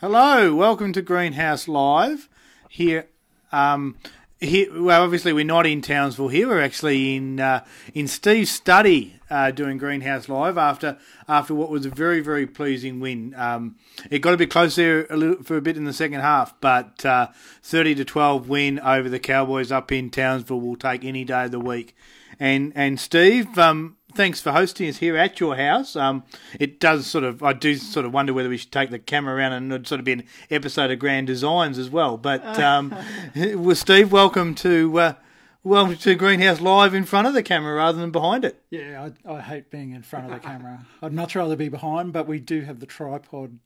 Hello, welcome to Greenhouse Live. Here, well, obviously we're not in Townsville here. We're actually in Steve's study doing Greenhouse Live after what was a very, very pleasing win. It got a bit close there for a bit in the second half, but 30-12 win over the Cowboys up in Townsville we'll take any day of the week. And Steve, thanks for hosting us here at your house. It does sort of, I do sort of wonder whether we should take the camera around and it'd sort of be an episode of Grand Designs as well. But well, Steve, welcome to Greenhouse Live in front of the camera rather than behind it. Yeah, I hate being in front of the camera. I'd much rather be behind, but we do have the tripod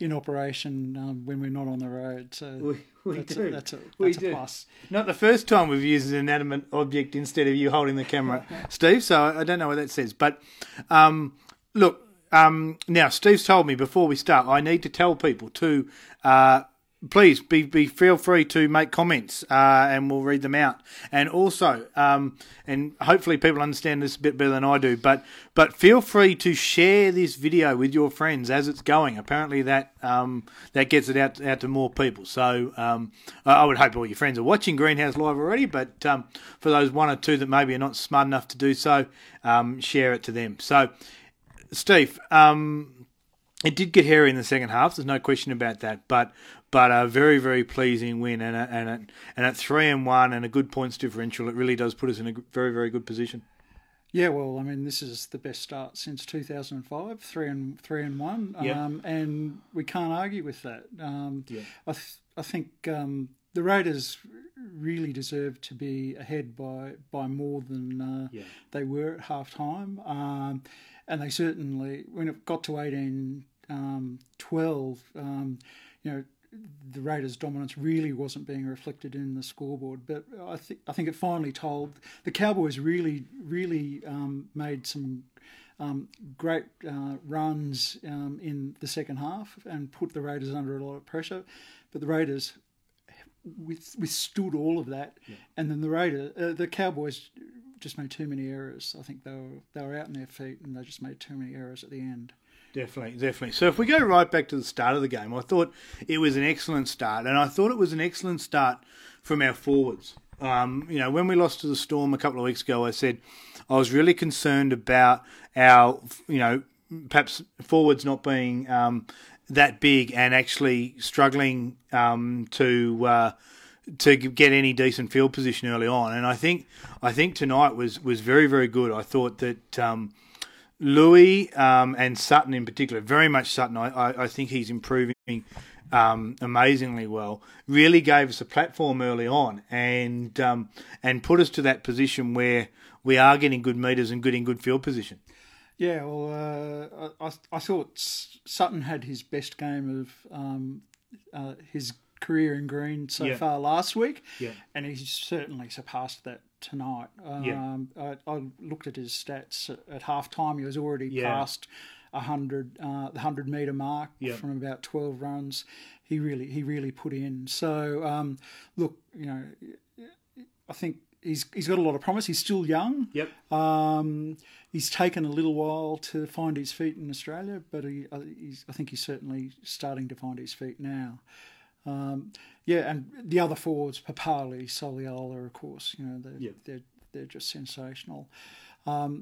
in operation when we're not on the road. So that's a plus. Not the first time we've used an inanimate object instead of you holding the camera, Steve, so I don't know what that says. But now Steve's told me before we start, I need to tell people to please be feel free to make comments and we'll read them out. And also, and hopefully people understand this a bit better than I do, but feel free to share this video with your friends as it's going. Apparently that gets it out to more people. So I would hope all your friends are watching Greenhouse Live already, but for those one or two that maybe are not smart enough to do so, share it to them. So, Steve, it did get hairy in the second half. There's no question about that, but a very, very pleasing win, and at 3-1 and a good points differential, it really does put us in a very, very good position. Yeah, well, I mean, this is the best start since 2005, 3-1, yeah. And we can't argue with that. Yeah. I think the Raiders really deserved to be ahead by more than they were at halftime, and they certainly, when it got to 18-12, you know, the Raiders' dominance really wasn't being reflected in the scoreboard, but I think it finally told. The Cowboys really made some great runs in the second half and put the Raiders under a lot of pressure, but the Raiders withstood all of that, yeah. And then the Cowboys just made too many errors. I think they were out on their feet and they just made too many errors at the end. Definitely. So if we go right back to the start of the game, I thought it was an excellent start, and I thought it was an excellent start from our forwards. You know, when we lost to the Storm a couple of weeks ago, I said I was really concerned about our, you know, perhaps forwards not being that big and actually struggling to get any decent field position early on. And I think tonight was very, very good. I thought that Lui and Sutton in particular, very much Sutton, I think he's improving amazingly well, really gave us a platform early on and put us to that position where we are getting good meters and good field position. Yeah, well, I thought Sutton had his best game of his career in green so far last week, yeah. And he certainly surpassed that tonight. I looked at his stats at half time. He was already past 100, the 100-metre mark from about 12 runs. He really put in. So look, you know, I think he's got a lot of promise. He's still young. Yep. He's taken a little while to find his feet in Australia, but I think he's certainly starting to find his feet now. And the other forwards, Papalii, Soliola, of course, you know, they're just sensational. Well,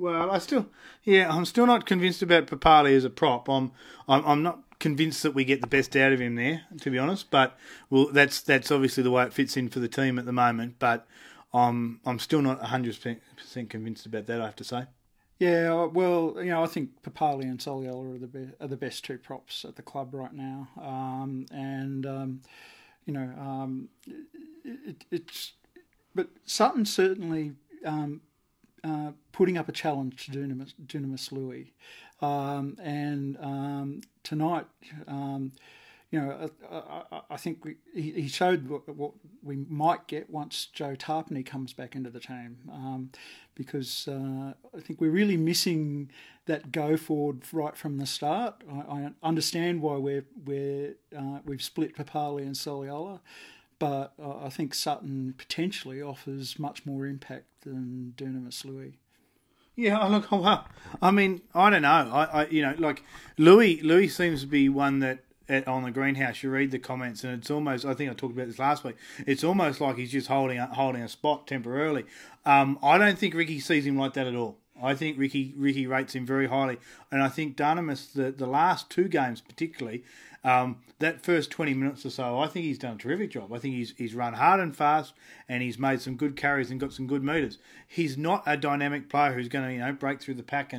I'm still not convinced about Papalii as a prop. I'm not convinced that we get the best out of him there, to be honest. But well, that's obviously the way it fits in for the team at the moment. But I'm still not 100% convinced about that, I have to say. Yeah, well, you know, I think Papalii and Soliola are the best two props at the club right now, but Sutton certainly putting up a challenge to Dunamis Lui, and tonight. You know, I think he showed what we might get once Joe Tarpany comes back into the team, because I think we're really missing that go forward right from the start. I understand why we've split Papalii and Soliola, but I think Sutton potentially offers much more impact than Dunamis Lui. Yeah, look, well, I mean, I don't know. I you know, like Lui seems to be one that on the Greenhouse, you read the comments, and it's almost, I think I talked about this last week, it's almost like he's just holding a spot temporarily. I don't think Ricky sees him like that at all. I think Ricky rates him very highly, and I think Dunamis, the last two games particularly, that first 20 minutes or so, I think he's done a terrific job. I think he's run hard and fast, and he's made some good carries and got some good metres. He's not a dynamic player who's going to, you know, break through the pack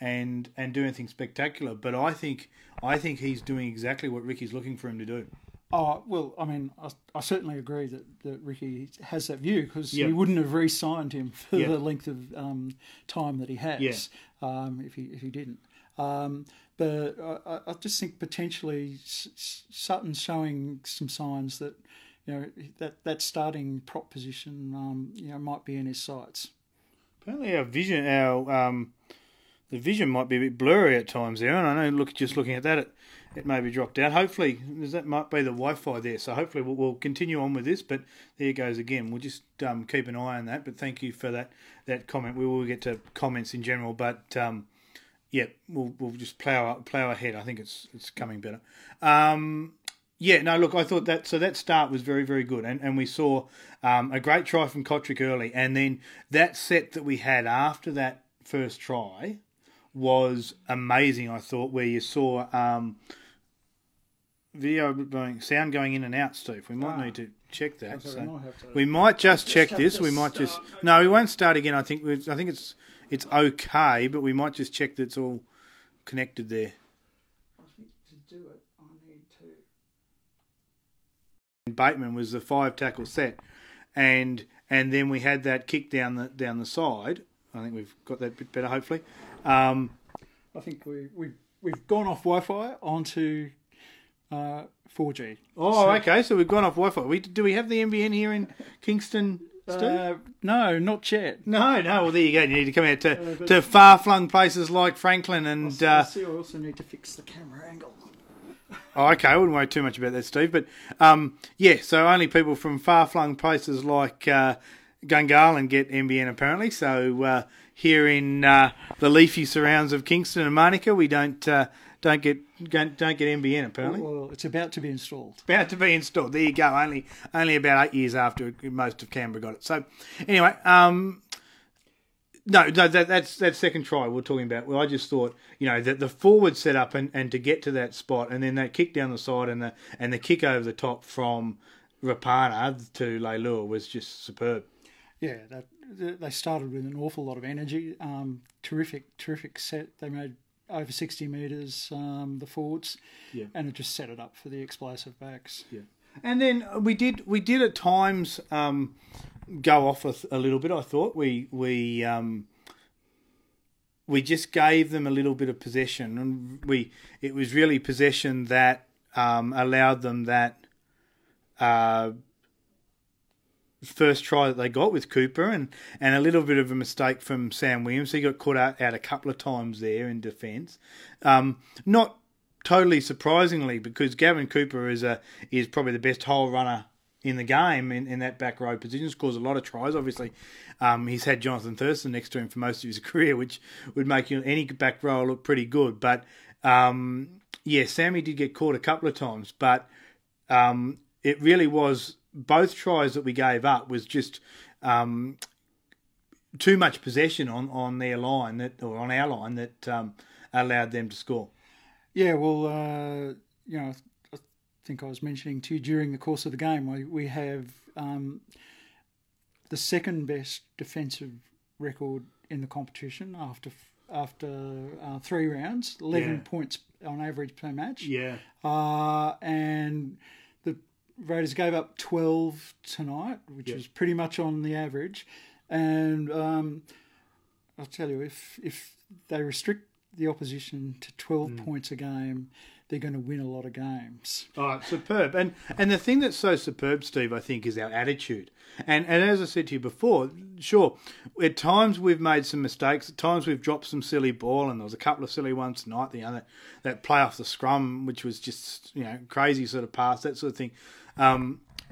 and do anything spectacular, but I think he's doing exactly what Ricky's looking for him to do. Oh, well, I mean, I certainly agree that Ricky has that view, because we wouldn't have re-signed him for the length of time that he has if he didn't. But I just think potentially Sutton's showing some signs that, you know, that starting prop position, you know, might be in his sights. Apparently the vision might be a bit blurry at times there, and I know looking at that, it may be dropped out. Hopefully, that might be the Wi-Fi there, so hopefully we'll continue on with this, but there goes again. We'll just keep an eye on that, but thank you for that comment. We will get to comments in general, but we'll just plough ahead. I think it's coming better. I thought that, so that start was very, very good, and we saw a great try from Cotric early, and then that set that we had after that first try was amazing, I thought, where you saw sound going in and out, Steve. We might need to check that. So we might just check this. We might just... No, we won't start again. I think it's okay, but we might just check that it's all connected there. I think to do it, I need to... Bateman was the 5-tackle set. And then we had that kick down the side. I think we've got that bit better, hopefully. I think we've gone off Wi-Fi onto 4G. Oh, okay. So we've gone off Wi-Fi. Do we have the NBN here in Kingston, Steve? No, not yet. No. Well, there you go. You need to come out to far-flung places like Franklin. And I see I also need to fix the camera angle. Oh, okay, I wouldn't worry too much about that, Steve. But, so only people from far-flung places like... Gungahlin get NBN apparently, so here in the leafy surrounds of Kingston and Manuka, we don't get NBN apparently. Well, it's about to be installed. There you go. Only about 8 years after most of Canberra got it. So anyway, that's that second try we're talking about. Well, I just thought, you know, that the forward set up and to get to that spot, and then that kick down the side and the kick over the top from Rapana to Leilua was just superb. Yeah, they started with an awful lot of energy. Terrific set. They made over 60 metres, the forwards, and it just set it up for the explosive backs. Yeah, and then we did at times go off a little bit. I thought we just gave them a little bit of possession, and it was really possession that allowed them that. First try that they got with Cooper and a little bit of a mistake from Sam Williams. He got caught out a couple of times there in defence. Not totally surprisingly, because Gavin Cooper is probably the best hole runner in the game in that back row position. Scores a lot of tries, obviously. He's had Jonathan Thurston next to him for most of his career, which would make any back row look pretty good. But, Sammy did get caught a couple of times, but it really was... Both tries that we gave up was just too much possession on their line on our line that allowed them to score. Yeah, well, you know, I think I was mentioning to you during the course of the game, we have the second best defensive record in the competition after 3 rounds, 11 points on average per match. Yeah, and the Raiders gave up 12 tonight, which is pretty much on the average. And I'll tell you, if they restrict the opposition to 12 points a game, they're going to win a lot of games. Oh, superb. And the thing that's so superb, Steve, I think, is our attitude. And as I said to you before, sure, at times we've made some mistakes. At times we've dropped some silly ball, and there was a couple of silly ones tonight. You know, that play off the scrum, which was just, you know, crazy sort of pass, that sort of thing.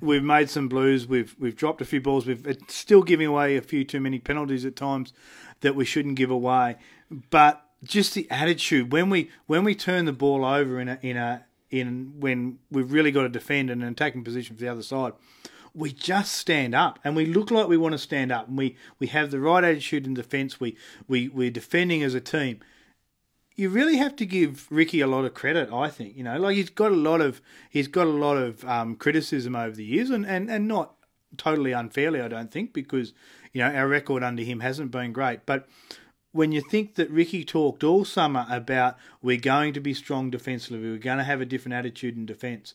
We've made some blues. We've dropped a few balls. We're still giving away a few too many penalties at times. that we shouldn't give away. But just the attitude when we turn the ball over in when we've really got to defend in an attacking position for the other side, we just stand up and we look like we want to stand up, and we have the right attitude in defence. We're defending as a team. You really have to give Ricky a lot of credit, I think. You know, like he's got a lot of criticism over the years, and not totally unfairly, I don't think, because you know our record under him hasn't been great. But when you think that Ricky talked all summer about we're going to be strong defensively, we're going to have a different attitude in defence,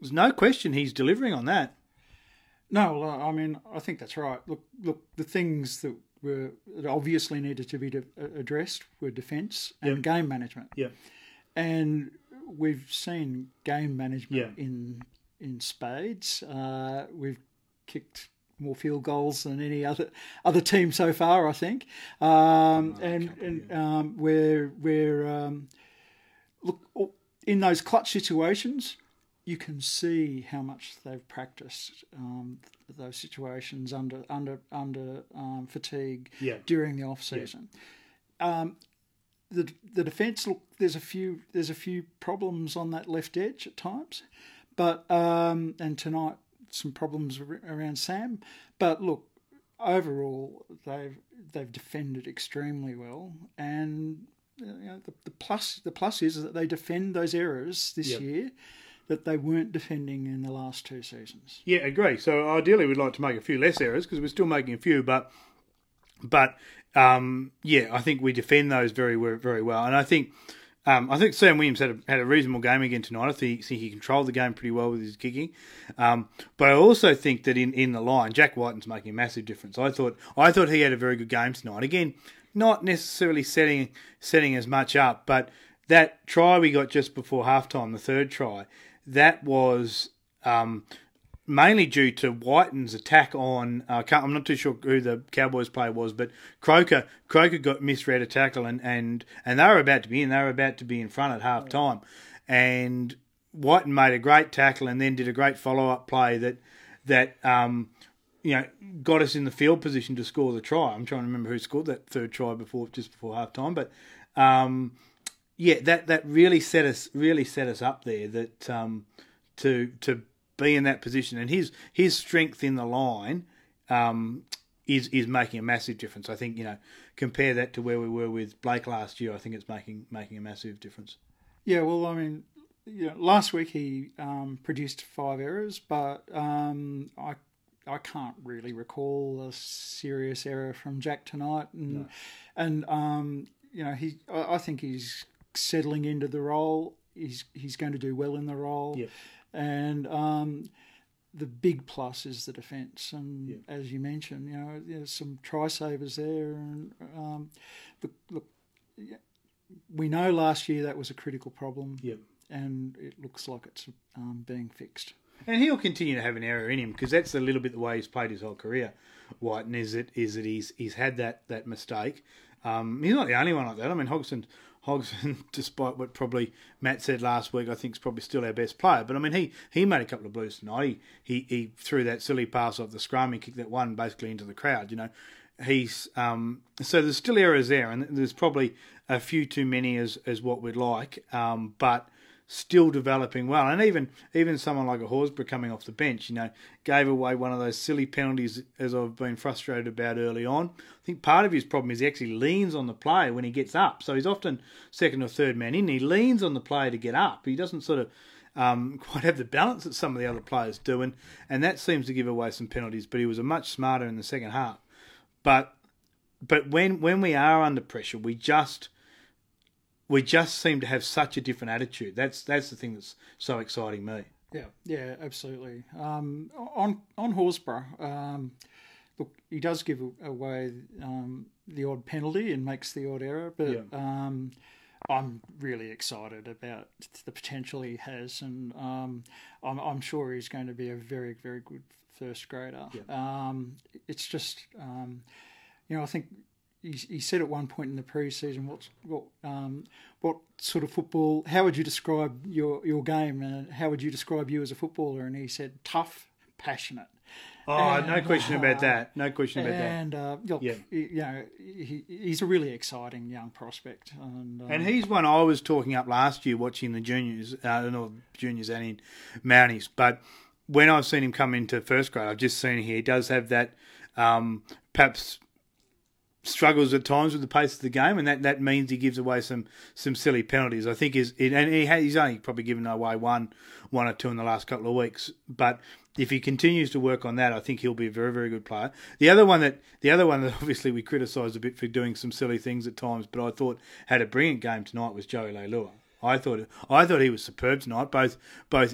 there's no question he's delivering on that. No, well, I mean, I think that's right. Look, the things that obviously needed to be addressed were defence and game management. Yeah, and we've seen game management in spades. We've kicked more field goals than any other team so far, I think. Look, in those clutch situations, you can see how much they've practiced those situations under fatigue during the off season. Yeah. The defence, look, there's a few problems on that left edge at times, but and tonight, some problems around Sam, but look, overall they've defended extremely well, and you know, the plus is that they defend those errors this year that they weren't defending in the last two seasons. Yeah, agree. So ideally, we'd like to make a few less errors because we're still making a few, but I think we defend those very very well, and I think. I think Sam Williams had a reasonable game again tonight. I think he controlled the game pretty well with his kicking, but I also think that in the line, Jack Wighton's making a massive difference. I thought he had a very good game tonight. Again, not necessarily setting as much up, but that try we got just before halftime, the third try, that was mainly due to Wighton's attack on. I'm not too sure who the Cowboys player was, but Croker got misread a tackle, and they were about to be in. They were about to be in front at half time, and Wighton made a great tackle and then did a great follow up play that got us in the field position to score the try. I'm trying to remember who scored that third try just before half time, but that really set us up there that to be in that position, and his strength in the line is making a massive difference. I think, you know, compare that to where we were with Blake last year. I think it's making a massive difference. Yeah, well, I mean, you know, last week he produced 5 errors, but I can't really recall a serious error from Jack tonight, I think he's settling into the role. He's going to do well in the role. Yep. And the big plus is the defence, and as you mentioned, you know, there's some try savers there. And we know last year that was a critical problem, and it looks like it's being fixed. And he'll continue to have an error in him because that's a little bit the way he's played his whole career. Wighton is that he's had that mistake. He's not the only one like that. I mean, Hodgson, despite what probably Matt said last week, I think is probably still our best player. But I mean, he made a couple of blues tonight. He threw that silly pass off the scrum. He kicked that one basically into the crowd. You know, he's so there's still errors there, and there's probably a few too many as what we'd like. But still developing well, and even someone like a Horsburgh coming off the bench, you know, gave away one of those silly penalties as I've been frustrated about early on. I think part of his problem is he actually leans on the player when he gets up, so he's often second or third man in. He leans on the player to get up. He doesn't sort of quite have the balance that some of the other players do, and that seems to give away some penalties. But he was much smarter in the second half. But when we are under pressure, we just seem to have such a different attitude. That's the thing that's so exciting me. Yeah, absolutely. On Horsburgh, look, he does give away the odd penalty and makes the odd error, but I'm really excited about the potential he has, and I'm sure he's going to be a very, very good first grader. Yeah. It's just, you know, I think. He said at one point in the pre-season, what sort of football? How would you describe your game, and how would you describe you as a footballer? And he said, tough, passionate, No question about that. And look, you know, he's a really exciting young prospect. And he's one I was talking up last year watching the juniors, juniors and in Mounties. But when I've seen him come into first grade, I've just seen he does have that perhaps struggles at times with the pace of the game, and that means he gives away some silly penalties. I think he's only probably given away one or two in the last couple of weeks. But if he continues to work on that, I think he'll be a very, very good player. The other one that obviously we criticised a bit for doing some silly things at times, but I thought had a brilliant game tonight was Joey Leilua. I thought he was superb tonight, both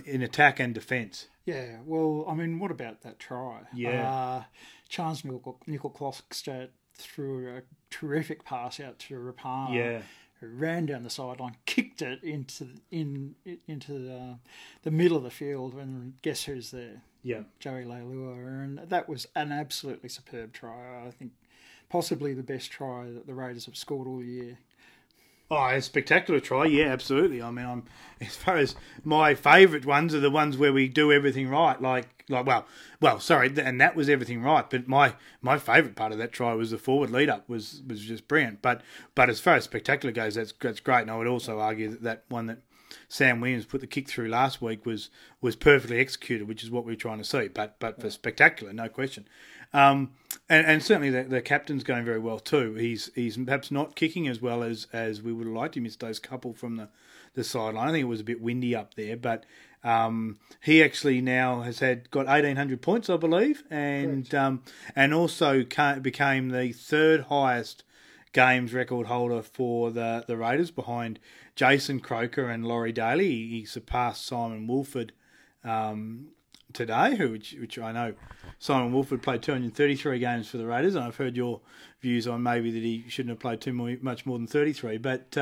in attack and defence. Yeah, well, I mean, what about that try? Yeah, Townsville Nicoll-Klokstad through a terrific pass out to Rapana, who ran down the sideline, kicked it into the middle of the field, and guess who's there? Yeah, Joey Leilua, and that was an absolutely superb try. I think possibly the best try that the Raiders have scored all year. Oh, a spectacular try! Yeah, absolutely. I mean, as far as my favourite ones are the ones where we do everything right, and that was everything right. But my favourite part of that try was the forward lead up was just brilliant. But as far as spectacular goes, that's great. And I would also argue that one that Sam Williams put the kick through last week was perfectly executed, which is what we were trying to see. But for spectacular, no question. And certainly the captain's going very well too. He's perhaps not kicking as well as we would have liked. He missed those couple from the sideline. I think it was a bit windy up there, but he actually now has got 1,800 points, I believe, and also became the third highest games record holder for the Raiders behind Jason Croker and Laurie Daly. He surpassed Simon Woolford today, which I know Simon Woolford played 233 games for the Raiders, and I've heard your views on maybe that he shouldn't have played much more than 33, but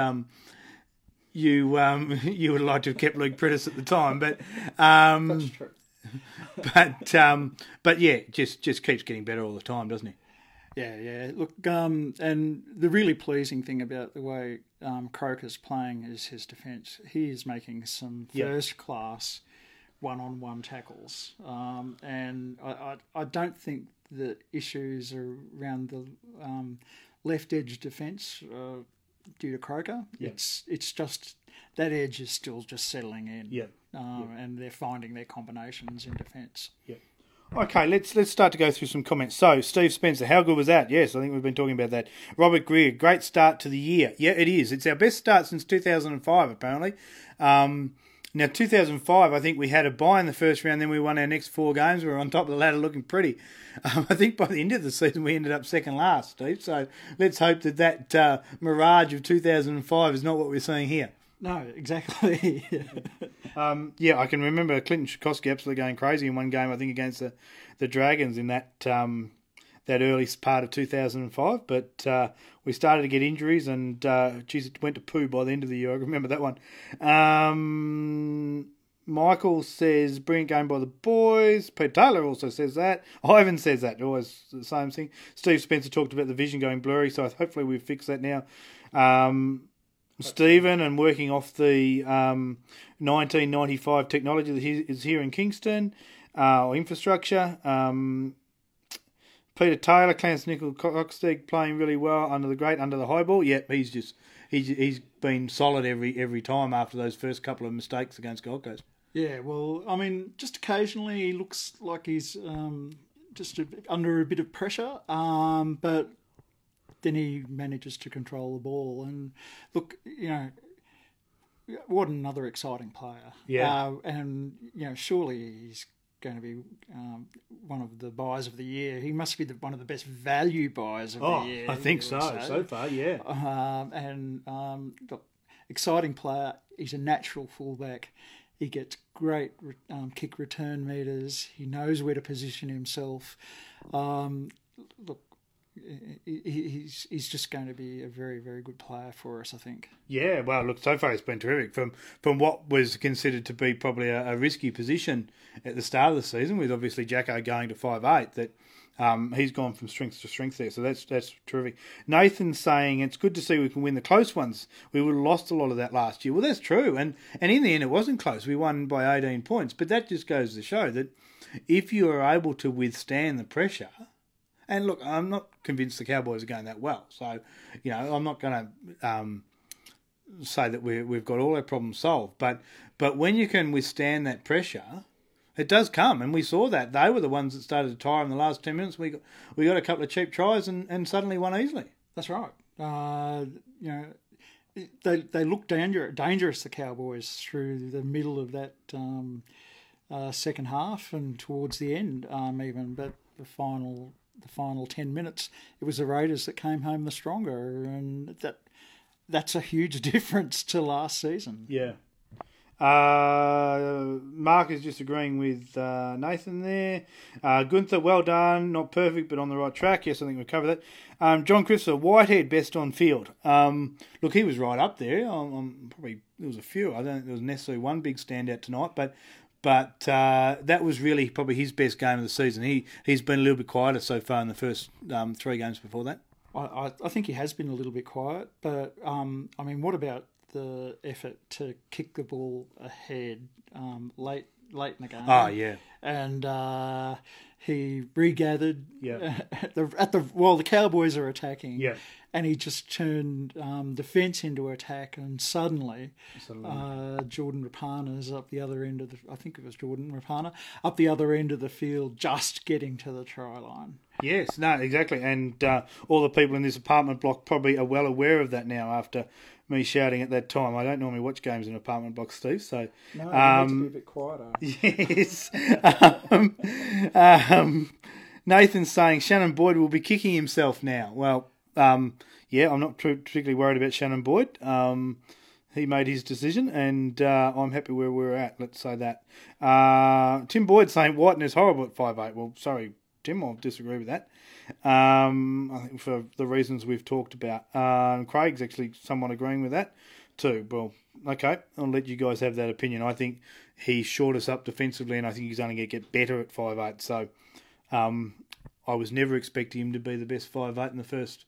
you would like to have kept Luke Prittis at the time, but that's true. But yeah, just keeps getting better all the time, doesn't he? Yeah. Look, and the really pleasing thing about the way Croker's playing is his defence. He is making some first-class one-on-one tackles, and I don't think the issues are around the left edge defence due to Croker. Yeah. It's just that edge is still just settling in. Yeah. And they're finding their combinations in defence. Yeah. Okay, let's start to go through some comments. So, Steve Spencer, how good was that? Yes, I think we've been talking about that. Robert Greer, great start to the year. Yeah, it is. It's our best start since 2005, apparently. Now, 2005, I think we had a bye in the first round, then we won our next four games. We were on top of the ladder looking pretty. I think by the end of the season, we ended up second last, Steve. So, let's hope that mirage of 2005 is not what we're seeing here. No, exactly. I can remember Clinton Szyszkowski absolutely going crazy in one game, I think, against the Dragons in that early part of 2005. But we started to get injuries and, it went to poo by the end of the year. I remember that one. Michael says, brilliant game by the boys. Pete Taylor also says that. Ivan says that. Always the same thing. Steve Spencer talked about the vision going blurry, so hopefully we've fixed that now. Stephen, and working off the 1995 technology that is here in Kingston, or infrastructure. Peter Taylor, Clancy Nicoll-Klokstad playing really well under the high ball. Yep, he's been solid every time after those first couple of mistakes against Gold Coast. Yeah, well, I mean, just occasionally he looks like he's under a bit of pressure, but then he manages to control the ball. And look, you know, what another exciting player. Yeah. And, you know, surely he's going to be one of the buys of the year. He must be one of the best value buys of the year. I think so far, yeah. Look, exciting player. He's a natural fullback. He gets great kick return meters. He knows where to position himself. Look, he's just going to be a very, very good player for us, I think. Yeah, well, look, so far it's been terrific. From what was considered to be probably a risky position at the start of the season, with obviously Jacko going to 5'8", that he's gone from strength to strength there. So that's terrific. Nathan's saying, it's good to see we can win the close ones. We would have lost a lot of that last year. Well, that's true. And in the end, it wasn't close. We won by 18 points. But that just goes to show that if you are able to withstand the pressure... And look, I'm not convinced the Cowboys are going that well. So, you know, I'm not going to say that we've got all our problems solved. But when you can withstand that pressure, it does come. And we saw that. They were the ones that started to tire in the last 10 minutes. We got a couple of cheap tries and suddenly won easily. That's right. You know, they looked dangerous, the Cowboys, through the middle of that second half and towards the end even. But the final 10 minutes, it was the Raiders that came home the stronger, and that's a huge difference to last season. Yeah. Mark is just agreeing with Nathan there. Gunther, well done. Not perfect, but on the right track. Yes, I think we'll cover that. John Christopher, Whitehead, best on field. Look, he was right up there. I'm probably there was a few. I don't think there was necessarily one big standout tonight, But that was really probably his best game of the season. He's been a little bit quieter so far in the first three games before that. I think he has been a little bit quiet, but, I mean, what about the effort to kick the ball ahead late in the game? Oh, yeah. And he regathered at the the Cowboys are attacking. Yeah. And he just turned defence into attack, and suddenly. Jordan Rapana is up the other end of the... I think it was Jordan Rapana, up the other end of the field, just getting to the try line. Yes, no, exactly. And all the people in this apartment block probably are well aware of that now after me shouting at that time. I don't normally watch games in apartment blocks, Steve, so... No, you need to be a bit quieter. Yes. Nathan's saying Shannon Boyd will be kicking himself now. Well... I'm not particularly worried about Shannon Boyd. He made his decision, and I'm happy where we're at, let's say that. Tim Boyd saying Wighton is horrible at 5'8". Well, sorry, Tim, I'll disagree with that. I think for the reasons we've talked about. Craig's actually somewhat agreeing with that too. Well, okay, I'll let you guys have that opinion. I think he shored us up defensively, and I think he's only going to get better at 5'8". So I was never expecting him to be the best 5'8" in the first...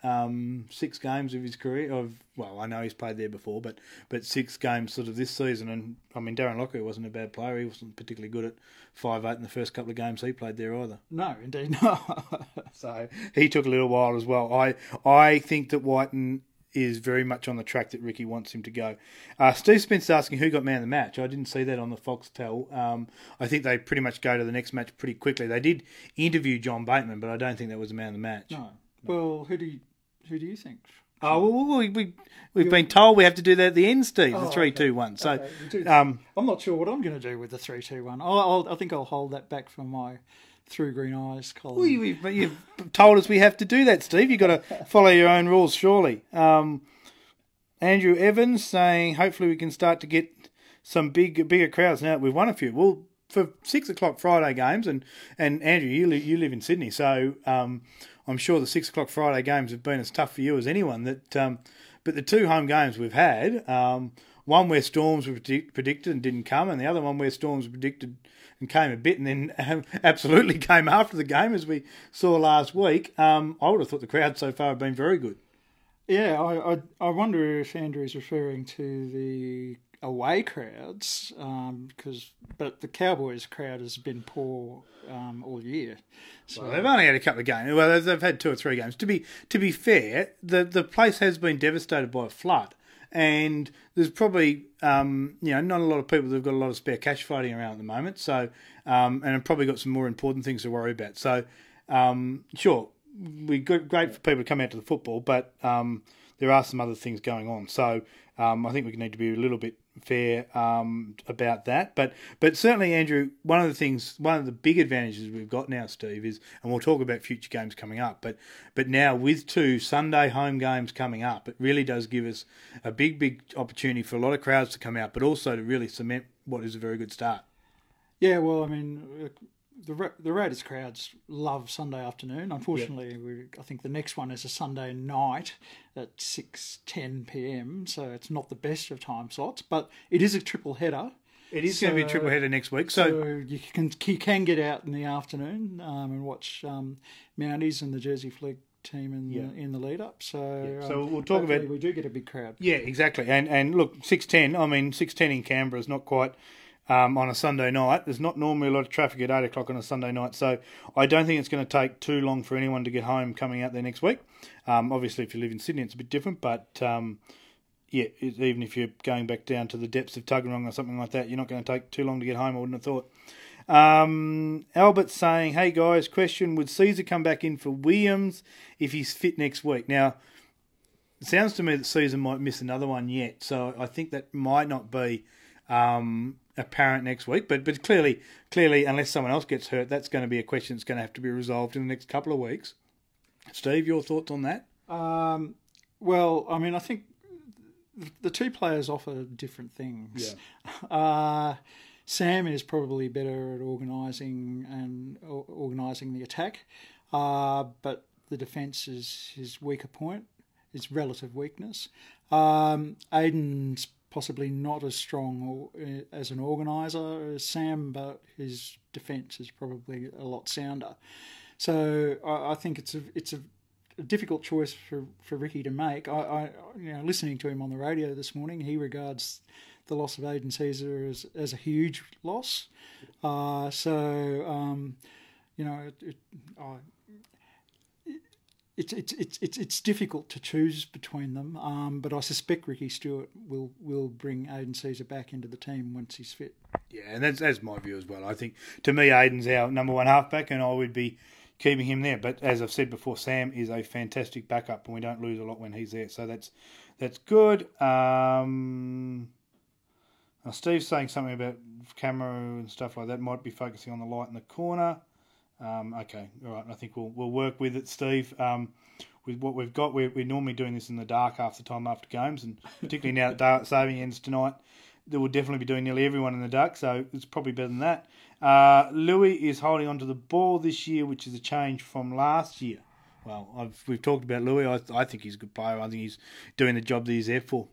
6 games of his career. I know he's played there before, but 6 games sort of this season. And I mean, Darren Lockyer wasn't a bad player. He wasn't particularly good at 5'8" in the first couple of games he played there either. No, indeed not. So he took a little while as well. I think that Wighton is very much on the track that Ricky wants him to go. Steve Spence asking who got man of the match. I didn't see that on the Foxtel. I think they pretty much go to the next match pretty quickly. They did interview John Bateman, but I don't think that was the man of the match. No. Well, who do you think? Oh, well, we've been told we have to do that at the end, Steve. The 3-2-1. So, okay. I'm not sure what I'm going to do with the 3-2-1. I think I'll hold that back for my Through Green Eyes column. Well, you've told us we have to do that, Steve. You've got to follow your own rules, surely. Andrew Evans saying, hopefully we can start to get some bigger crowds now that we've won a few. Well, for 6:00 Friday games, and Andrew, you live in Sydney, so. I'm sure the 6:00 Friday games have been as tough for you as anyone. But the 2 home games we've had, one where storms were predicted and didn't come, and the other one where storms were predicted and came a bit, and then absolutely came after the game, as we saw last week. I would have thought the crowd so far have been very good. Yeah, I wonder if Andrew's referring to the away crowds, but the Cowboys crowd has been poor all year. So they've only had a couple of games. Well, they've had 2 or 3 games. To be fair, the place has been devastated by a flood, and there's probably not a lot of people that've got a lot of spare cash floating around at the moment. So and have probably got some more important things to worry about. So sure, we're great for people to come out to the football, but there are some other things going on. So I think we need to be a little bit fair about that, but certainly, Andrew, one of the big advantages we've got now, Steve, is, and we'll talk about future games coming up, but now with 2 Sunday home games coming up, it really does give us a big opportunity for a lot of crowds to come out, but also to really cement what is a very good start. Yeah, well, I mean, the Raiders crowds love Sunday afternoon. Unfortunately, I think the next one is a Sunday night at 6:10 p.m. So it's not the best of time slots, but it is a triple header. It is going to be a triple header next week. So you can get out in the afternoon and watch Mounties and the Jersey Flegg team in the lead up. So we'll talk about it. We do get a big crowd. Yeah, exactly. And look, 6:10. I mean, 6:10 in Canberra is not quite. On a Sunday night. There's not normally a lot of traffic at 8 o'clock on a Sunday night, so I don't think it's going to take too long for anyone to get home coming out there next week. Obviously, if you live in Sydney, it's a bit different, but even if you're going back down to the depths of Tuggeranong or something like that, you're not going to take too long to get home, I wouldn't have thought. Albert saying, hey guys, question, would Sezer come back in for Williams if he's fit next week? Now, it sounds to me that Sezer might miss another one yet, so I think that might not be... apparent next week, but clearly, unless someone else gets hurt, that's going to be a question that's going to have to be resolved in the next couple of weeks. Steve, your thoughts on that? Well, I mean, I think the two players offer different things. Yeah. Sam is probably better at organising the attack, but the defence is his weaker point, his relative weakness. Aidan's possibly not as strong as an organiser as Sam, but his defence is probably a lot sounder. So I think it's a difficult choice for Ricky to make. I listening to him on the radio this morning, he regards the loss of Aidan Sezer as a huge loss. It's difficult to choose between them, but I suspect Ricky Stuart will bring Aidan Sezer back into the team once he's fit. Yeah, and that's my view as well. I think, to me, Aidan's our number one halfback, and I would be keeping him there. But as I've said before, Sam is a fantastic backup, and we don't lose a lot when he's there. So that's good. Now Steve's saying something about camera and stuff like that. Might be focusing on the light in the corner. Okay, all right. I think we'll work with it, Steve. With what we've got, we're normally doing this in the dark half the time after games, and particularly now that daylight saving ends tonight, that we'll definitely be doing nearly everyone in the dark. So it's probably better than that. Lui is holding onto the ball this year, which is a change from last year. Well, we've talked about Lui. I think he's a good player. I think he's doing the job that he's there for.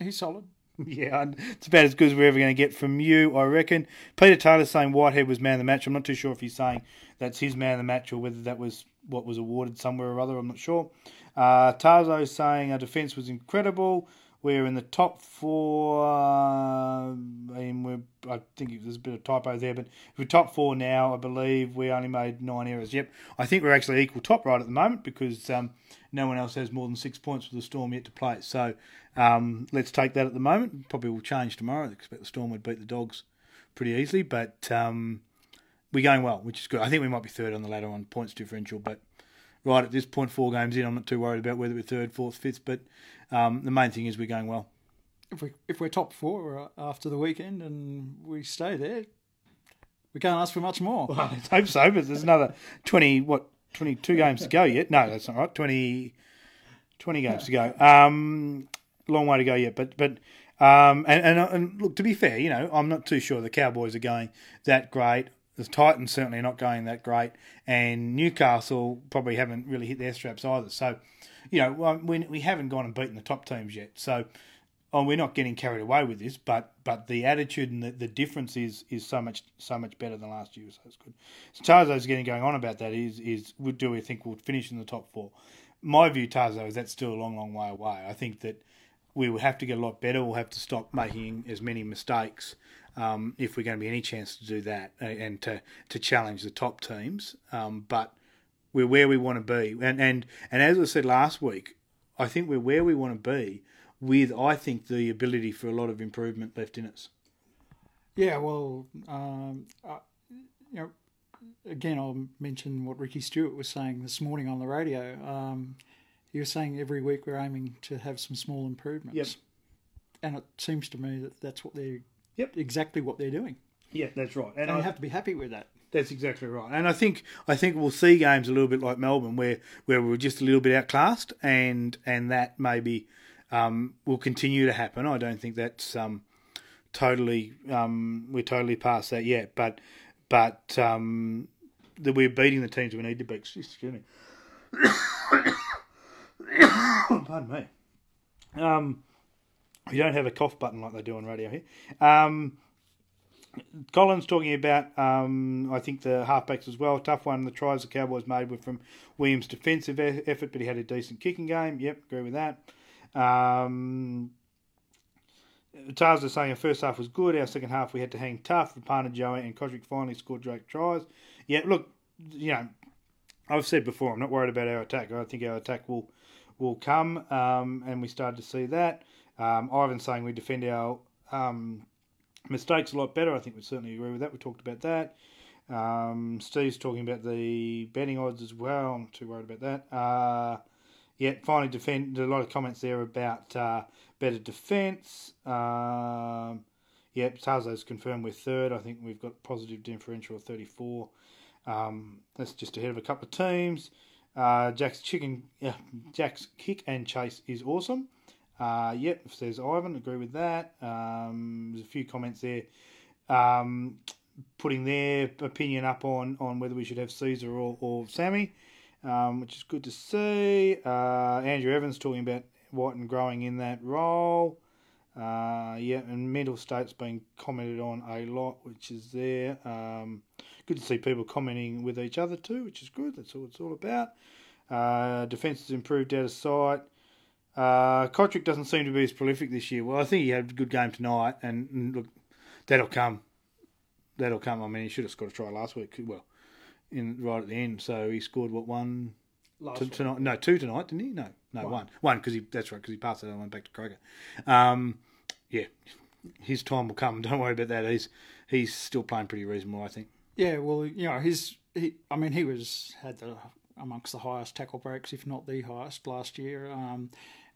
He's solid. Yeah, it's about as good as we're ever going to get from you, I reckon. Peter Taylor's saying Whitehead was man of the match. I'm not too sure if he's saying that's his man of the match or whether that was what was awarded somewhere or other. I'm not sure. Tarzo's saying our defence was incredible. We're in the top four. I think there's a bit of typo there, but we're top four now. I believe we only made 9 errors. Yep, I think we're actually equal top right at the moment because no one else has more than 6 points for the Storm yet to play. So let's take that at the moment. Probably will change tomorrow. I expect the Storm would beat the Dogs pretty easily, but we're going well, which is good. I think we might be third on the ladder on points differential, but right at this point, 4 games in, I'm not too worried about whether we're third, fourth, fifth, but the main thing is we're going well. If we're top 4 after the weekend and we stay there, we can't ask for much more. Well, I hope so, but there's another 22 games to go yet. No, that's not right. 20 games to go. Long way to go yet, but. And look, to be fair, I'm not too sure the Cowboys are going that great. The Titans certainly are not going that great, and Newcastle probably haven't really hit their straps either. So, we haven't gone and beaten the top teams yet. So, we're not getting carried away with this, but the attitude and the difference is so much better than last year. So it's good. So Tarzo's going on about that. Do we think we'll finish in the top 4? My view, Tarzo, is that's still a long, long way away. I think that we will have to get a lot better. We'll have to stop making as many mistakes. If we're going to be any chance to do that and to challenge the top teams. But we're where we want to be. And as I said last week, I think we're where we want to be with, I think, the ability for a lot of improvement left in us. Yeah, well, again, I'll mention what Ricky Stuart was saying this morning on the radio. He was saying every week we're aiming to have some small improvements. Yep. And it seems to me that that's what they're... Yep, exactly what they're doing. Yeah, that's right. And you have to be happy with that. That's exactly right. And I think we'll see games a little bit like Melbourne where we're just a little bit outclassed and that maybe will continue to happen. I don't think that's we're totally past that yet. But But that we're beating the teams we need to beat. Excuse me. Pardon me. We don't have a cough button like they do on radio here. Colin's talking about, I think, the halfbacks as well. Tough one. The tries the Cowboys made were from Williams' defensive effort, but he had a decent kicking game. Yep, agree with that. Taz's saying our first half was good. Our second half we had to hang tough. Rapana, Joey and Cotric finally scored great tries. Yeah, look, you know, I've said before, I'm not worried about our attack. I think our attack will come, and we started to see that. Ivan's saying we defend our mistakes a lot better. I think we certainly agree with that. We talked about that. Steve's talking about the betting odds as well. I'm too worried about that. Yeah, finally defend. A lot of comments there about better defence. Yeah, Tarzo's confirmed we're third. I think we've got positive differential of 34. That's just ahead of a couple of teams. Jack's kick and chase is awesome. Yep, says Ivan. Agree with that. There's a few comments there putting their opinion up on whether we should have Caesar or Sammy, which is good to see. Andrew Evans talking about Wighton growing in that role. Yeah, and mental state's being commented on a lot, which is there. Good to see people commenting with each other too, which is good. That's all it's all about. Defence has improved out of sight. Kotrick doesn't seem to be as prolific this year. Well, I think he had a good game tonight, and look, that'll come. I mean, he should have scored a try last week. Well, right at the end, so he scored one tonight? No, two tonight, didn't he? No, one. One because that's right, because he passed that other one back to Croker. Yeah, his time will come. Don't worry about that. He's still playing pretty reasonable, I think. Yeah, well, you know, he had amongst the highest tackle breaks, if not the highest, last year.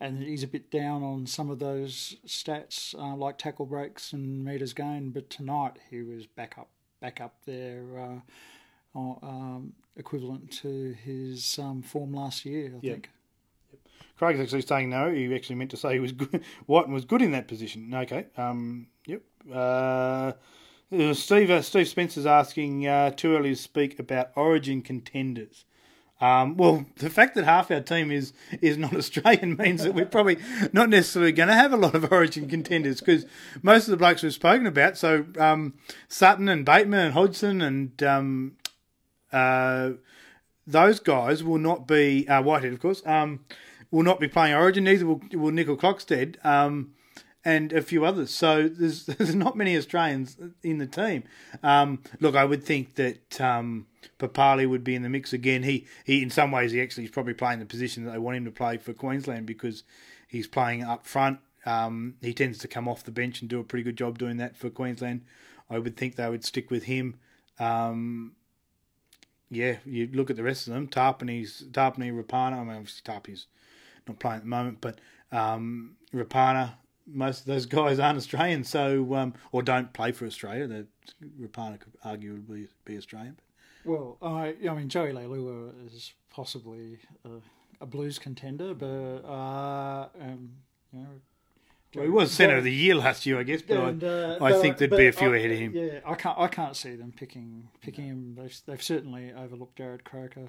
And he's a bit down on some of those stats, like tackle breaks and metres gained. But tonight he was back up there, equivalent to his form last year, I think. Yep. Craig's actually saying no. He actually meant to say he was good. Wighton was good in that position. Okay. Yep. Steve Spencer's asking, too early to speak about origin contenders. Well, the fact that half our team is not Australian means that we're probably not necessarily going to have a lot of origin contenders, because most of the blokes we've spoken about, so Sutton and Bateman and Hodgson and those guys will not be, Whitehead of course, will not be playing origin, neither will Nicoll-Klokstad and a few others. So there's not many Australians in the team. Look, I would think that Papalii would be in the mix again. He in some ways, he actually is probably playing the position that they want him to play for Queensland, because he's playing up front. He tends to come off the bench and do a pretty good job doing that for Queensland. I would think they would stick with him. Yeah, you look at the rest of them. Tarpany, Rapana. I mean, obviously Tarpany's not playing at the moment, but Rapana. Most of those guys aren't Australian, so or don't play for Australia. That Rapana could arguably be Australian. But. Well, I mean, Joey Leilua is possibly a Blues contender, but you know, well, he was centre of the year last year, I guess. But and, I think there'd be a few ahead of him. Yeah, I can't see them picking him. They've certainly overlooked Jarrod Croker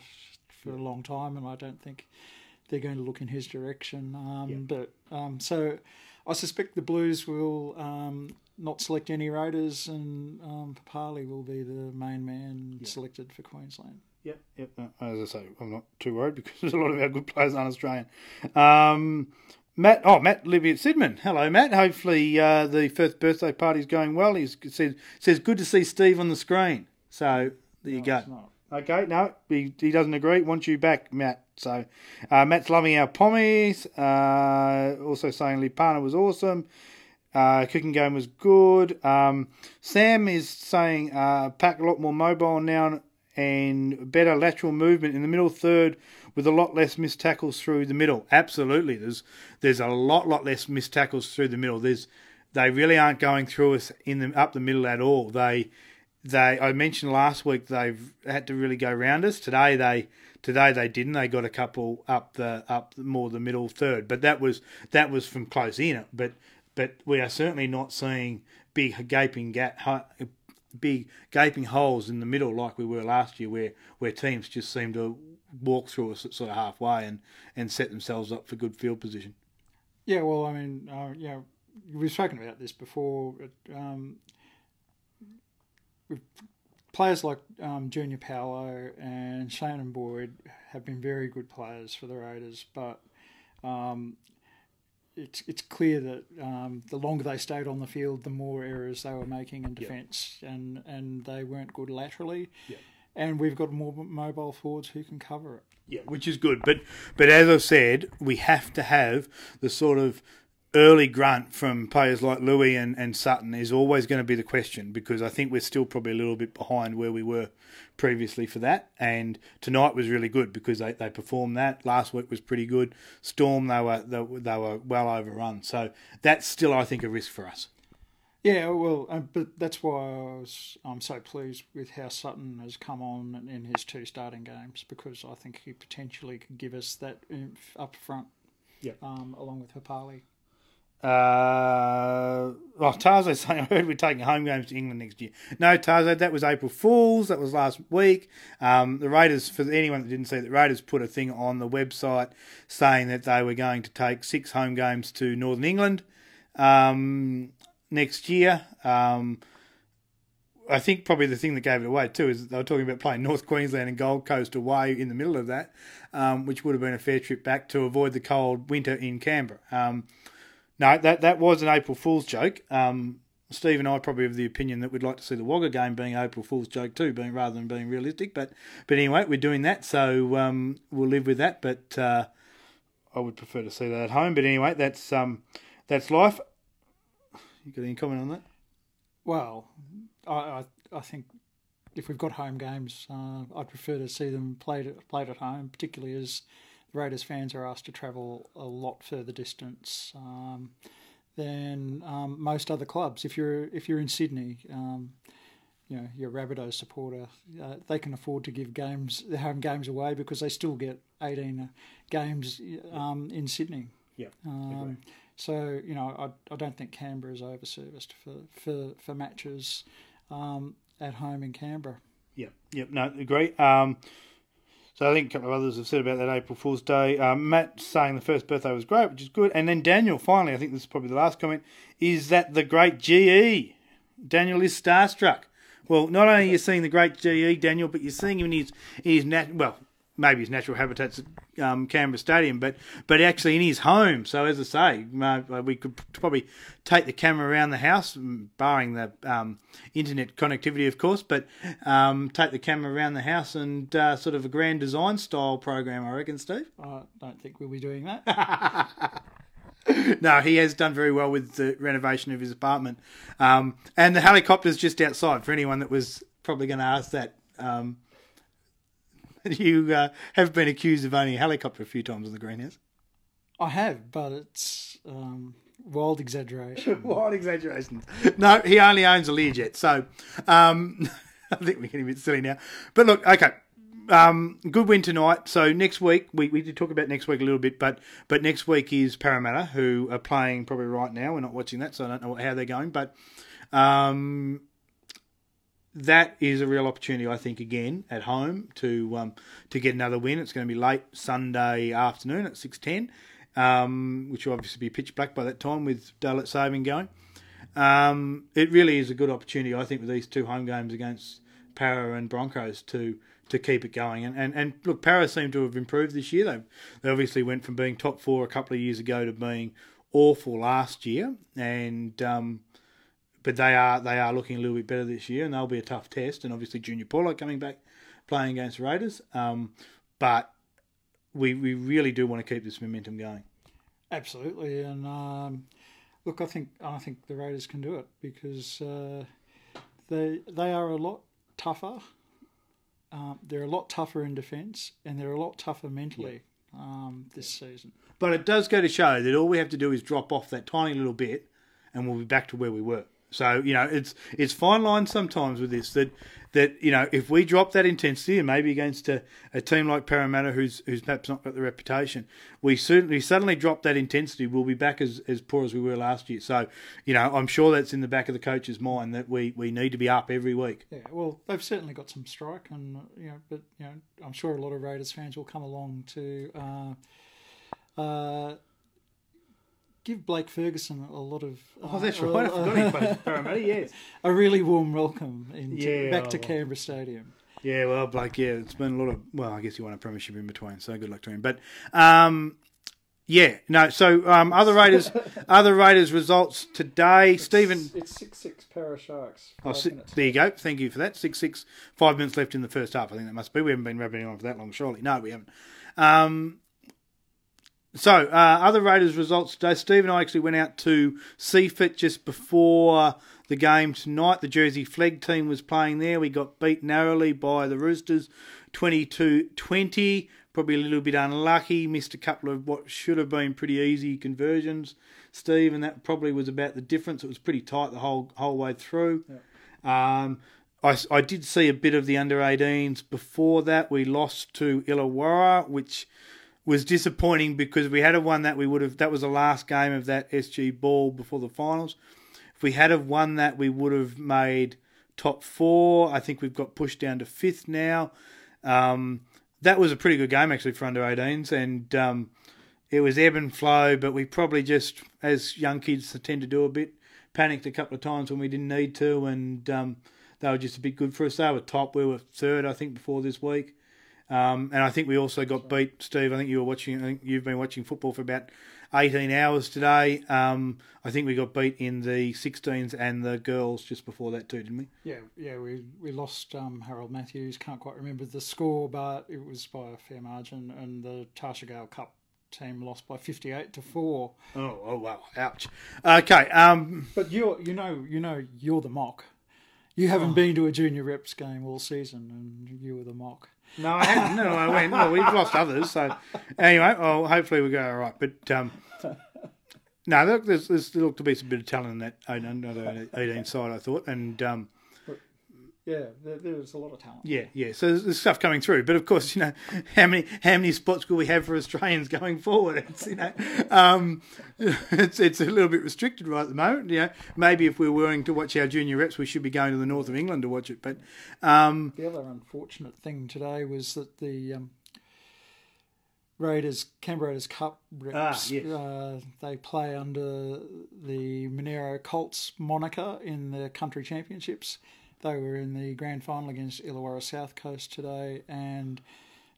for a long time, and I don't think they're going to look in his direction. But so. I suspect the Blues will not select any Raiders, and Papalii will be the main man selected for Queensland. Yep. As I say, I'm not too worried because a lot of our good players aren't Australian. Matt Libby at Sidman. Hello, Matt. Hopefully the first birthday party's going well. He says, good to see Steve on the screen. So there you go. It's not. Okay, no, he doesn't agree. Wants you back, Matt. So Matt's loving our pommies. Also saying Lipana was awesome. Kicking game was good. Sam is saying Pack a lot more mobile now and better lateral movement in the middle third with a lot less missed tackles through the middle. Absolutely. There's a lot less missed tackles through the middle. They really aren't going through us up the middle at all. I mentioned last week they've had to really go round us. Today they didn't. They got a couple up more the middle third, but that was from close in. But we are certainly not seeing big gaping gap big gaping holes in the middle like we were last year, where teams just seem to walk through us sort of halfway and set themselves up for good field position. Yeah, well, I mean, yeah, we've spoken about this before. Players like Junior Paulo and Shannon Boyd have been very good players for the Raiders, but it's clear that the longer they stayed on the field, the more errors they were making in defence, yep. and they weren't good laterally. Yep. And we've got more mobile forwards who can cover it. Yeah, which is good. But as I've said, we have to have the sort of early grunt from players like Lui and Sutton is always going to be the question, because I think we're still probably a little bit behind where we were previously for that. And tonight was really good because they performed that. Last week was pretty good. Storm, they were well overrun. So that's still, I think, a risk for us. Yeah, well, but that's why I'm so pleased with how Sutton has come on in his two starting games, because I think he potentially could give us that up front, yep. Along with Papalii. Tarzo's saying, I heard we're taking home games to England next year. No, Tarzo, that was April Fool's. That was last week. The Raiders, for anyone that didn't see, the Raiders put a thing on the website saying that they were going to take 6 home games to Northern England next year. I think probably the thing that gave it away too is they were talking about playing North Queensland and Gold Coast away in the middle of that, which would have been a fair trip back to avoid the cold winter in Canberra. No, that was an April Fool's joke. Steve and I probably have the opinion that we'd like to see the Wagga game being an April Fool's joke too, rather than being realistic. But anyway, we're doing that, so we'll live with that. But I would prefer to see that at home. But anyway, that's life. You got any comment on that? Well, I think if we've got home games, I'd prefer to see them played at home, particularly as Raiders fans are asked to travel a lot further distance than most other clubs. If you're in Sydney, you know, you're a Rabbitohs supporter. They can afford to give home games away because they still get 18 games in Sydney. Yeah. So you know, I don't think Canberra is overserviced for matches at home in Canberra. Yeah. Yep. Yeah, no, agree. So I think a couple of others have said about that April Fool's Day. Matt saying the first birthday was great, which is good. And then Daniel, finally, I think this is probably the last comment, is that the great GE. Daniel is starstruck. Well, not only are you seeing the great GE, Daniel, but you're seeing him in maybe his natural habitat's at Canberra Stadium, but actually in his home. So as I say, we could probably take the camera around the house, barring the internet connectivity, of course, but take the camera around the house and sort of a grand design style program, I reckon, Steve. I don't think we'll be doing that. No, he has done very well with the renovation of his apartment. And the helicopter's just outside, for anyone that was probably going to ask that. You have been accused of owning a helicopter a few times in the Greenhouse. I have, but it's wild exaggeration. Wild exaggerations. No, he only owns a Learjet, so I think we're getting a bit silly now. But look, okay, good win tonight. So next week, we did talk about next week a little bit, but next week is Parramatta, who are playing probably right now. We're not watching that, so I don't know how they're going, but... that is a real opportunity, I think, again at home to get another win. It's going to be late Sunday afternoon at 6:10, which will obviously be pitch black by that time with daylight saving going. It really is a good opportunity, I think, with these two home games against Parra and Broncos to keep it going. And look, Parra seem to have improved this year. They obviously went from being top 4 a couple of years ago to being awful last year, and. But they are looking a little bit better this year, and they'll be a tough test. And obviously, Junior Paulo coming back, playing against the Raiders. But we really do want to keep this momentum going. Absolutely, and look, I think the Raiders can do it because they are a lot tougher. They're a lot tougher in defence, and they're a lot tougher mentally. Yeah. This season. But it does go to show that all we have to do is drop off that tiny little bit, and we'll be back to where we were. So, you know, it's fine line sometimes with this, that you know, if we drop that intensity, and maybe against a team like Parramatta who's perhaps not got the reputation, we suddenly drop that intensity, we'll be back as poor as we were last year. So, you know, I'm sure that's in the back of the coach's mind that we need to be up every week. Yeah, well, they've certainly got some strike, and you know, but you know, I'm sure a lot of Raiders fans will come along to give Blake Ferguson a lot of... oh, that's right. I forgot he played for Parramatta, yes. A really warm welcome back to Canberra Stadium. Yeah, well, Blake, yeah, it's been a lot of... Well, I guess he won a premiership in between, so good luck to him. But, other Raiders results today. Stephen... It's 6-6 Para Sharks. There you go. Thank you for that. 6-6. 5 minutes left in the first half, I think that must be. We haven't been rubbing on for that long, surely. No, we haven't. So, other Raiders results today. Steve and I actually went out to Seaford just before the game tonight. The Jersey Flegg team was playing there. We got beat narrowly by the Roosters, 22-20. Probably a little bit unlucky. Missed a couple of what should have been pretty easy conversions, Steve, and that probably was about the difference. It was pretty tight the whole way through. Yeah. I did see a bit of the under-18s before that. We lost to Illawarra, which... was disappointing because if we had have won that, that was the last game of that SG Ball before the finals. If we had have won that, we would have made top four. I think we've got pushed down to fifth now. That was a pretty good game actually for under-18s, and it was ebb and flow, but we probably just, as young kids tend to do a bit, panicked a couple of times when we didn't need to, and they were just a bit good for us. They were top. We were third, I think, before this week. And I think we also got beat, Steve. I think you've been watching football for about 18 hours today. I think we got beat in the 16s and the girls just before that too, didn't we? Yeah. We lost Harold Matthews. Can't quite remember the score, but it was by a fair margin. And the Tarsha Gale Cup team lost by 58-4. Oh wow! Ouch. Okay. But you're the mock. You haven't been to a junior reps game all season, and you were the mock. No, I haven't. No, I went. Well, we've lost others, so anyway. Well, hopefully we go all right. But no, there's looked to be some bit of talent in that 18 side, I thought, and yeah, there was a lot of talent. Yeah. So there's stuff coming through, but of course, you know, how many spots will we have for Australians going forward? It's, you know, it's a little bit restricted right at the moment. You know, maybe if we're willing to watch our junior reps, we should be going to the north of England to watch it. But the other unfortunate thing today was that the Canberra Raiders Cup reps they play under the Monaro Colts moniker in the country championships. They were in the grand final against Illawarra South Coast today, and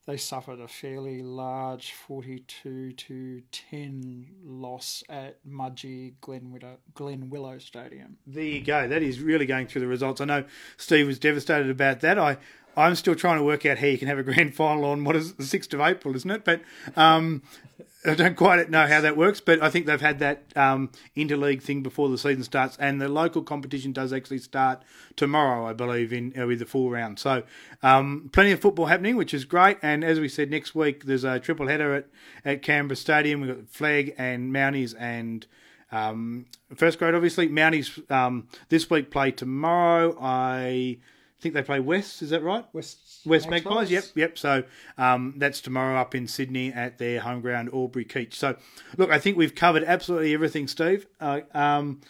they suffered a fairly large 42-10 loss at Mudgee Glen Willow Stadium. There you go. That is really going through the results. I know Steve was devastated about that. I'm still trying to work out how you can have a grand final on what is the 6th of April, isn't it? But I don't quite know how that works, but I think they've had that interleague thing before the season starts, and the local competition does actually start tomorrow, I believe, with the full round. So plenty of football happening, which is great, and as we said, next week there's a triple header at Canberra Stadium. We've got Flag and Mounties and... first grade, obviously. Mounties this week play tomorrow. I think they play West, is that right? West Magpies, yep. So that's tomorrow up in Sydney at their home ground, Albury Keach. So, look, I think we've covered absolutely everything, Steve. Been a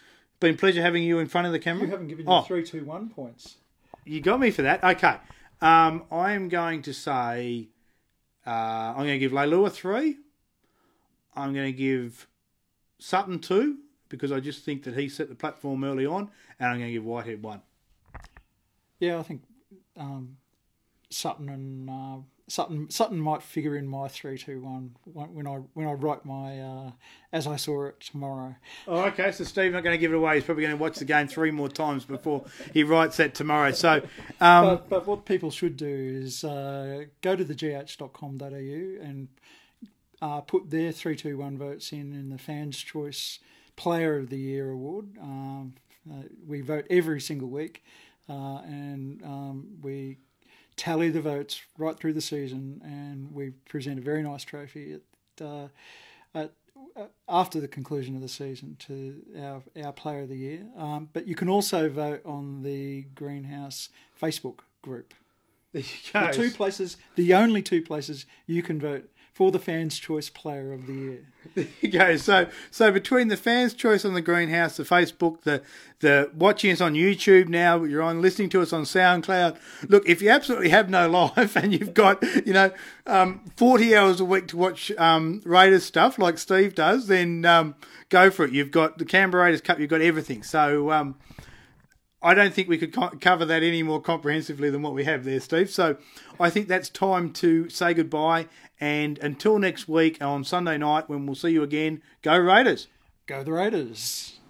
pleasure having you in front of the camera. You haven't given your 3-2-1 points. You got me for that. Okay. I'm going to say I'm going to give Leilua 3. I'm going to give Sutton 2 because I just think that he set the platform early on, and I'm going to give Whitehead 1. Yeah, I think Sutton might figure in my 3-2-1 when I write my as I saw it tomorrow. Oh, okay. So Steve's not going to give it away. He's probably going to watch the game 3 more times before he writes that tomorrow. So, but what people should do is go to the gh.com.au and put their 3-2-1 votes in the Fans' Choice Player of the Year award. We vote every single week. And we tally the votes right through the season, and we present a very nice trophy at after the conclusion of the season to our Player of the Year. But you can also vote on the Greenhouse Facebook group. There you go. The two places, the only two places you can vote for the Fans' Choice Player of the Year. There you go. So between the Fans' Choice on the Greenhouse, the Facebook, the watching us on YouTube now, you're on listening to us on SoundCloud. Look, if you absolutely have no life and you've got 40 hours a week to watch Raiders stuff like Steve does, then go for it. You've got the Canberra Raiders Cup. You've got everything. So I don't think we could cover that any more comprehensively than what we have there, Steve. So I think that's time to say goodbye. And until next week on Sunday night when we'll see you again, go Raiders. Go the Raiders.